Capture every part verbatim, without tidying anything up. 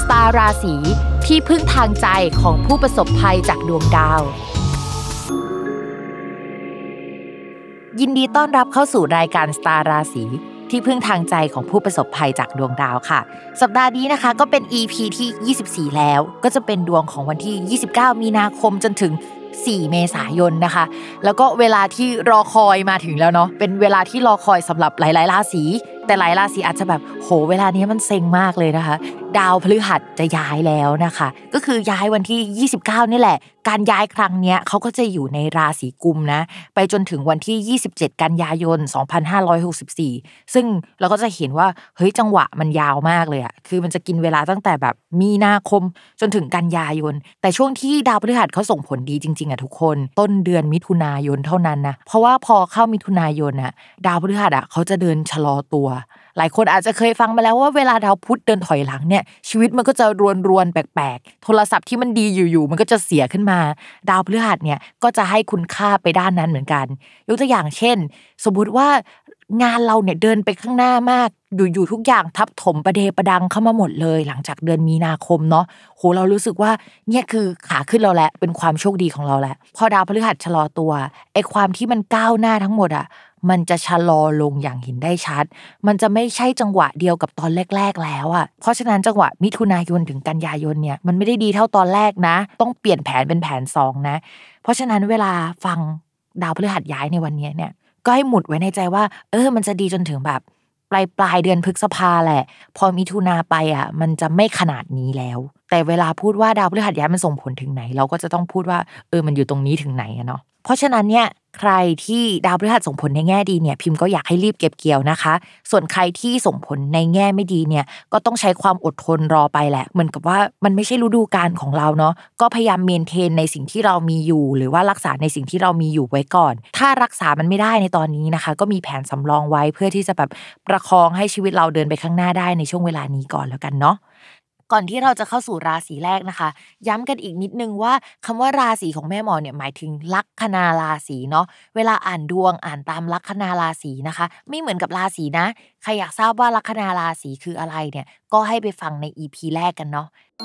สตาร์ราศีที่พึ่งทางใจของผู้ประสบภัยจากดวงดาวยินดีต้อนรับเข้าสู่รายการสตาร์ราศีที่พึ่งทางใจของผู้ประสบภัยจากดวงดาวค่ะสัปดาห์นี้นะคะก็เป็น อี พี ที่ยี่สิบสี่แล้วก็จะเป็นดวงของวันที่ยี่สิบเก้ามีนาคมจนถึงสี่เมษายนนะคะแล้วก็เวลาที่รอคอยมาถึงแล้วเนาะเป็นเวลาที่รอคอยสำหรับหลายๆราศีแต่หลายราศีอาจจะแบบโหเวลานี้มันเซ็งมากเลยนะคะดาวพฤหัสจะย้ายแล้วนะคะก็คือย้ายวันที่ยี่สิบเก้านี่แหละการย้ายครั้งเนี้ยเขาก็จะอยู่ในราศีกุมนะไปจนถึงวันที่ยี่สิบเจ็ดกันยายนสองพันห้าร้อยหกสิบสี่ซึ่งเราก็จะเห็นว่าเฮ้ยจังหวะมันยาวมากเลยอ่ะคือมันจะกินเวลาตั้งแต่แบบมีนาคมจนถึงกันยายนแต่ช่วงที่ดาวพฤหัสเขาส่งผลดีจริงๆอ่ะทุกคนต้นเดือนมิถุนายนเท่านั้นนะเพราะว่าพอเข้ามิถุนายนน่ะดาวพฤหัสอ่ะเขาจะเดินชะลอตัวหลายคนอาจจะเคยฟังมาแล้วว่าเวลาดาวพุธเดินถอยหลังเนี่ยชีวิตมันก็จะรวนๆแปลกๆโทรศัพท์ที่มันดีอยู่ๆมันก็จะเสียขึ้นมาดาวพฤหัสเนี่ยก็จะให้คุณค่าไปด้านนั้นเหมือนกันยกตัวอย่างเช่นสมมุติว่างานเราเนี่ยเดินไปข้างหน้ามากอยู่ๆทุกอย่างทับถมประเดประดังเข้ามาหมดเลยหลังจากเดือนมีนาคมเนาะโหเรารู้สึกว่าเนี่ยคือขาขึ้นเราแหละเป็นความโชคดีของเราแหละพอดาวพฤหัสชะลอตัวไอ้ความที่มันก้าวหน้าทั้งหมดอ่ะมันจะชะลอลงอย่างเห็นได้ชัดมันจะไม่ใช่จังหวะเดียวกับตอนแรกๆแล้วอ่ะเพราะฉะนั้นจังหวะมิถุนายนถึงกันยายนเนี่ยมันไม่ได้ดีเท่าตอนแรกนะต้องเปลี่ยนแผนเป็นแผนสองนะเพราะฉะนั้นเวลาฟังดาวพฤหัสย้ายในวันนี้เนี่ยก็ให้หมุดไว้ในใจว่าเออมันจะดีจนถึงแบบปลายปลายเดือนพฤษภาแหละพอมิถุนาไปอ่ะมันจะไม่ขนาดนี้แล้วแต่เวลาพูดว่าดาวพฤหัสย้ายมันส่งผลถึงไหนเราก็จะต้องพูดว่าเออมันอยู่ตรงนี้ถึงไหนอะเนาะเพราะฉะนั้นเนี่ยใครที่ดาวพฤหัสส่งผลในแง่ดีเนี่ยพิมพ์ก็อยากให้รีบเก็บเกี่ยวนะคะส่วนใครที่ส่งผลในแง่ไม่ดีเนี่ยก็ต้องใช้ความอดทนรอไปแหละเหมือนกับว่ามันไม่ใช่ฤดูกาลของเราเนาะก็พยายามเมนเทนในสิ่งที่เรามีอยู่หรือว่ารักษาในสิ่งที่เรามีอยู่ไว้ก่อนถ้ารักษามันไม่ได้ในตอนนี้นะคะก็มีแผนสำรองไว้เพื่อที่จะแบบประคองให้ชีวิตเราเดินไปข้างหน้าได้ในช่วงเวลานี้ก่อนแล้วกันเนาะก่อนที่เราจะเข้าสู่ราศีแรกนะคะย้ำกันอีกนิดนึงว่าคำว่าราศีของแม่หมอเนี่ยหมายถึงลัคนาราศีเนาะเวลาอ่านดวงอ่านตามลัคนาราศีนะคะไม่เหมือนกับราศีนะใครอยากทราบว่าลัคนาราศีคืออะไรเนี่ยก็ให้ไปฟังใน อี พี แรกกันเนาะล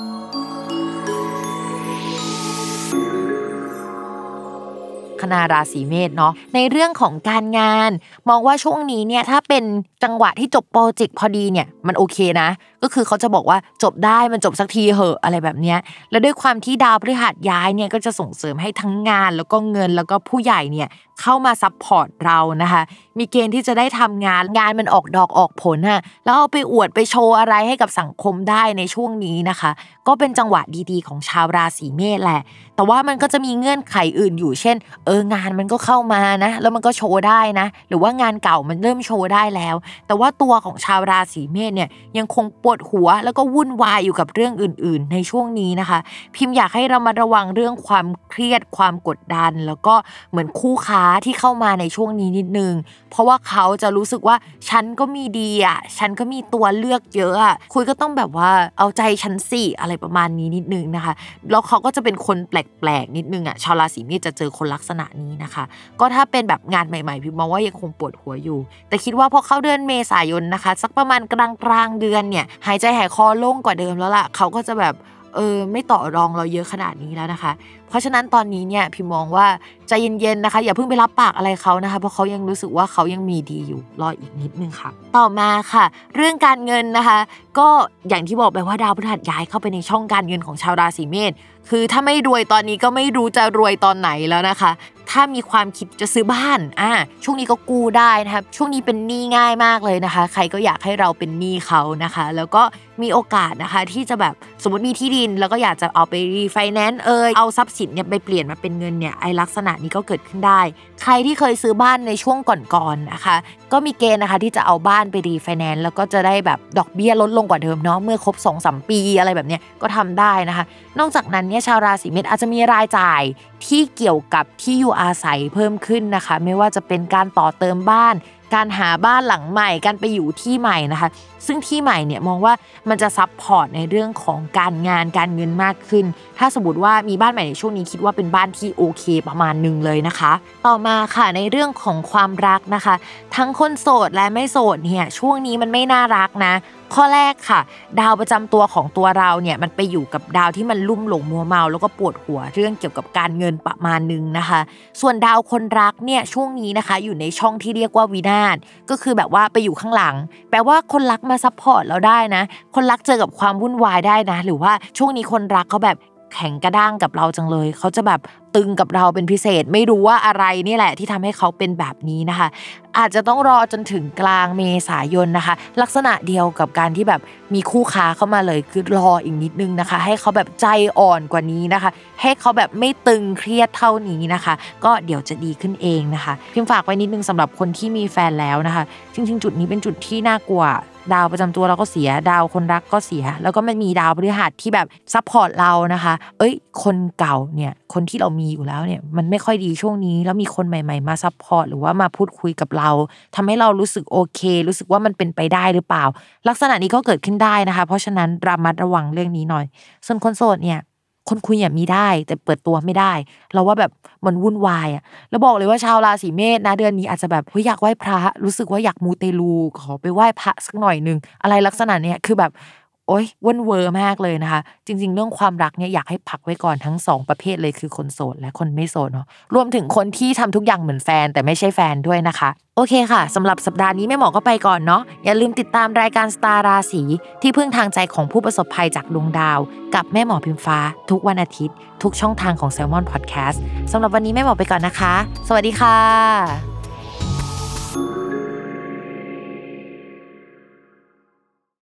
ัคนาราศีเมษเนาะในเรื่องของการงานมองว่าช่วงนี้เนี่ยถ้าเป็นจังหวะที่จบโปรเจกต์พอดีเนี่ยมันโอเคนะก็คือเขาจะบอกว่าจบได้มันจบสักทีเหอะอะไรแบบเนี้ยแล้วด้วยความที่ดาวพฤหัสย้ายเนี่ยก็จะส่งเสริมให้ทั้งงานแล้วก็เงินแล้วก็ผู้ใหญ่เนี่ยเข้ามาซัพพอร์ตเรานะคะมีเกณฑ์ที่จะได้ทำงานงานมันออกดอกออกผลฮะแล้วเอาไปอวดไปโชว์อะไรให้กับสังคมได้ในช่วงนี้นะคะก็เป็นจังหวะดีๆของชาวราศีเมษแหละแต่ว่ามันก็จะมีเงื่อนไขอื่นอยู่เช่นเอองานมันก็เข้ามานะแล้วมันก็โชว์ได้นะหรือว่างานเก่ามันเริ่มโชว์ได้แล้วแต่ว่าตัวของชาวราศีเมษเนี่ยยังคงปวดหัวแล้วก็วุ่นวายอยู่กับเรื่องอื่นๆในช่วงนี้นะคะพิมพ์อยากให้เรามาระวังเรื่องความเครียดความกดดันแล้วก็เหมือนคู่ค้าที่เข้ามาในช่วงนี้นิดนึงเพราะว่าเขาจะรู้สึกว่าฉันก็มีดีอ่ะฉันก็มีตัวเลือกเยอะอ่ะคุณก็ต้องแบบว่าเอาใจฉันสิอะไรประมาณนี้นิดนึงนะคะแล้วเขาก็จะเป็นคนแปลกๆนิดนึงอ่ะชาวราศีเมษจะเจอคนลักษณะนี้นะคะก็ถ้าเป็นแบบงานใหม่ๆพิมพ์มองว่ายังคงปวดหัวอยู่แต่คิดว่าพอเข้าเดือนเมษายนนะคะสักประมาณกลางกลางเดือนเนี่ยหายใจหายคอโล่งกว่าเดิมแล้วล่ะเขาก็จะแบบเออไม่ต่อรองเราเยอะขนาดนี้แล้วนะคะเพราะฉะนั้นตอนนี้เนี่ยพิมมองว่าใจเย็นๆนะคะอย่าเพิ่งไปรับปากอะไรเขานะคะเพราะเขายังรู้สึกว่าเขายังมีดีอยู่รออีกนิดนึงค่ะต่อมาค่ะเรื่องการเงินนะคะก็อย่างที่บอกไปว่าดาวพฤหัสย้ายเข้าไปในช่องการเงินของชาวราศีเมษคือถ้าไม่รวยตอนนี้ก็ไม่รู้จะรวยตอนไหนแล้วนะคะ ถ้ามีความคิดจะซื้อบ้านอ่าช่วงนี้ก็กู้ได้นะครับช่วงนี้เป็นหนี้ง่ายมากเลยนะคะใครก็อยากให้เราเป็นหนี้เขานะคะแล้วก็มีโอกาสนะคะที่จะแบบสมมติมีที่ดินแล้วก็อยากจะเอาไปรีไฟแนนซ์เอ่ยเอาทรัพย์สินเนี่ยไปเปลี่ยนมาเป็นเงินเนี่ยไอ้ลักษณะนี้ก็เกิดขึ้นได้ใครที่เคยซื้อบ้านในช่วงก่อนๆนะคะก็มีเกณฑ์นะคะที่จะเอาบ้านไปรีไฟแนนซ์แล้วก็จะได้แบบดอกเบี้ยลดลงกว่าเดิมเนาะเมื่อครบ สองถึงสาม ปีอะไรแบบเนี้ยก็ทำได้นะคะนอกจากนั้นเนี่ยชาวราศีเมษอาจจะมีรายจ่ายที่เกี่ยวกับที่อยู่อาศัยเพิ่มขึ้นนะคะไม่ว่าจะเป็นการต่อเติมบ้านการหาบ้านหลังใหม่การไปอยู่ที่ใหม่นะคะซึ่งที่ใหม่เนี่ยมองว่ามันจะซัพพอร์ตในเรื่องของการงานการเงินมากขึ้นถ้าสมมติว่ามีบ้านใหม่ในช่วงนี้คิดว่าเป็นบ้านที่โอเคประมาณนึงเลยนะคะต่อมาค่ะในเรื่องของความรักนะคะทั้งคนโสดและไม่โสดเนี่ยช่วงนี้มันไม่น่ารักนะข้อแรกค่ะดาวประจำตัวของตัวเราเนี่ยมันไปอยู่กับดาวที่มันลุ่มหลงมัวเมาแล้วก็ปวดหัวเรื่องเกี่ยวกับการเงินประมาณนึงนะคะส่วนดาวคนรักเนี่ยช่วงนี้นะคะอยู่ในช่องที่เรียกว่าวินาศก็คือแบบว่าไปอยู่ข้างหลังแปลว่าคนรักมาซัพพอร์ตเราได้นะคนรักเจอกับความวุ่นวายได้นะหรือว่าช่วงนี้คนรักเขาแบบแข็งกระด้างกับเราจังเลยเขาจะแบบตึงกับเราเป็นพิเศษไม่รู้ว่าอะไรนี่แหละที่ทำให้เขาเป็นแบบนี้นะคะอาจจะต้องรอจนถึงกลางเมษายนนะคะลักษณะเดียวกับการที่แบบมีคู่ค้าเข้ามาเลยคือรออีกนิดนึงนะคะให้เขาแบบใจอ่อนกว่านี้นะคะให้เขาแบบไม่ตึงเครียดเท่านี้นะคะก็เดี๋ยวจะดีขึ้นเองนะคะพิมฝากไว้นิดนึงสำหรับคนที่มีแฟนแล้วนะคะจริงๆจุดนี้เป็นจุดที่น่ากลัวดาวประจำตัวเราก็เสียดาวคนรักก็เสียแล้วก็มันมีดาวพฤหัสที่แบบซัพพอร์ตเรานะคะเอ้ยคนเก่าเนี่ยคนที่เรามีอยู่แล้วเนี่ยมันไม่ค่อยดีช่วงนี้แล้วมีคนใหม่ๆมาซัพพอร์ตหรือว่ามาพูดคุยกับเราทำให้เรารู้สึกโอเครู้สึกว่ามันเป็นไปได้หรือเปล่าลักษณะนี้ก็เกิดขึ้นได้นะคะเพราะฉะนั้นระมัดระวังเรื่องนี้หน่อยส่วนคนโสดเนี่ยคนคุยอ่ะมีได้แต่เปิดตัวไม่ได้เราว่าแบบมันวุ่นวายอ่ะแล้วบอกเลยว่าชาวราศีเมษนะเดือนนี้อาจจะแบบเฮ้ยอยากไหว้พระรู้สึกว่าอยากมูเตลูขอไปไหว้พระสักหน่อยนึงอะไรลักษณะเนี้ยคือแบบโอ๊ยวุ่นเวอร์มากเลยนะคะจริงๆเรื่องความรักเนี่ยอยากให้พักไว้ก่อนทั้งสองประเภทเลยคือคนโสดและคนไม่โสดเนาะรวมถึงคนที่ทำทุกอย่างเหมือนแฟนแต่ไม่ใช่แฟนด้วยนะคะโอเคค่ะสำหรับสัปดาห์นี้แม่หมอก็ไปก่อนเนาะอย่าลืมติดตามรายการสตาร์ราศีที่พึ่งทางใจของผู้ประสบภัยจากดวงดาวกับแม่หมอพิมฟ้าทุกวันอาทิตย์ทุกช่องทางของ Salmon Podcast สำหรับวันนี้แม่หมอไปก่อนนะคะสวัสดีค่ะ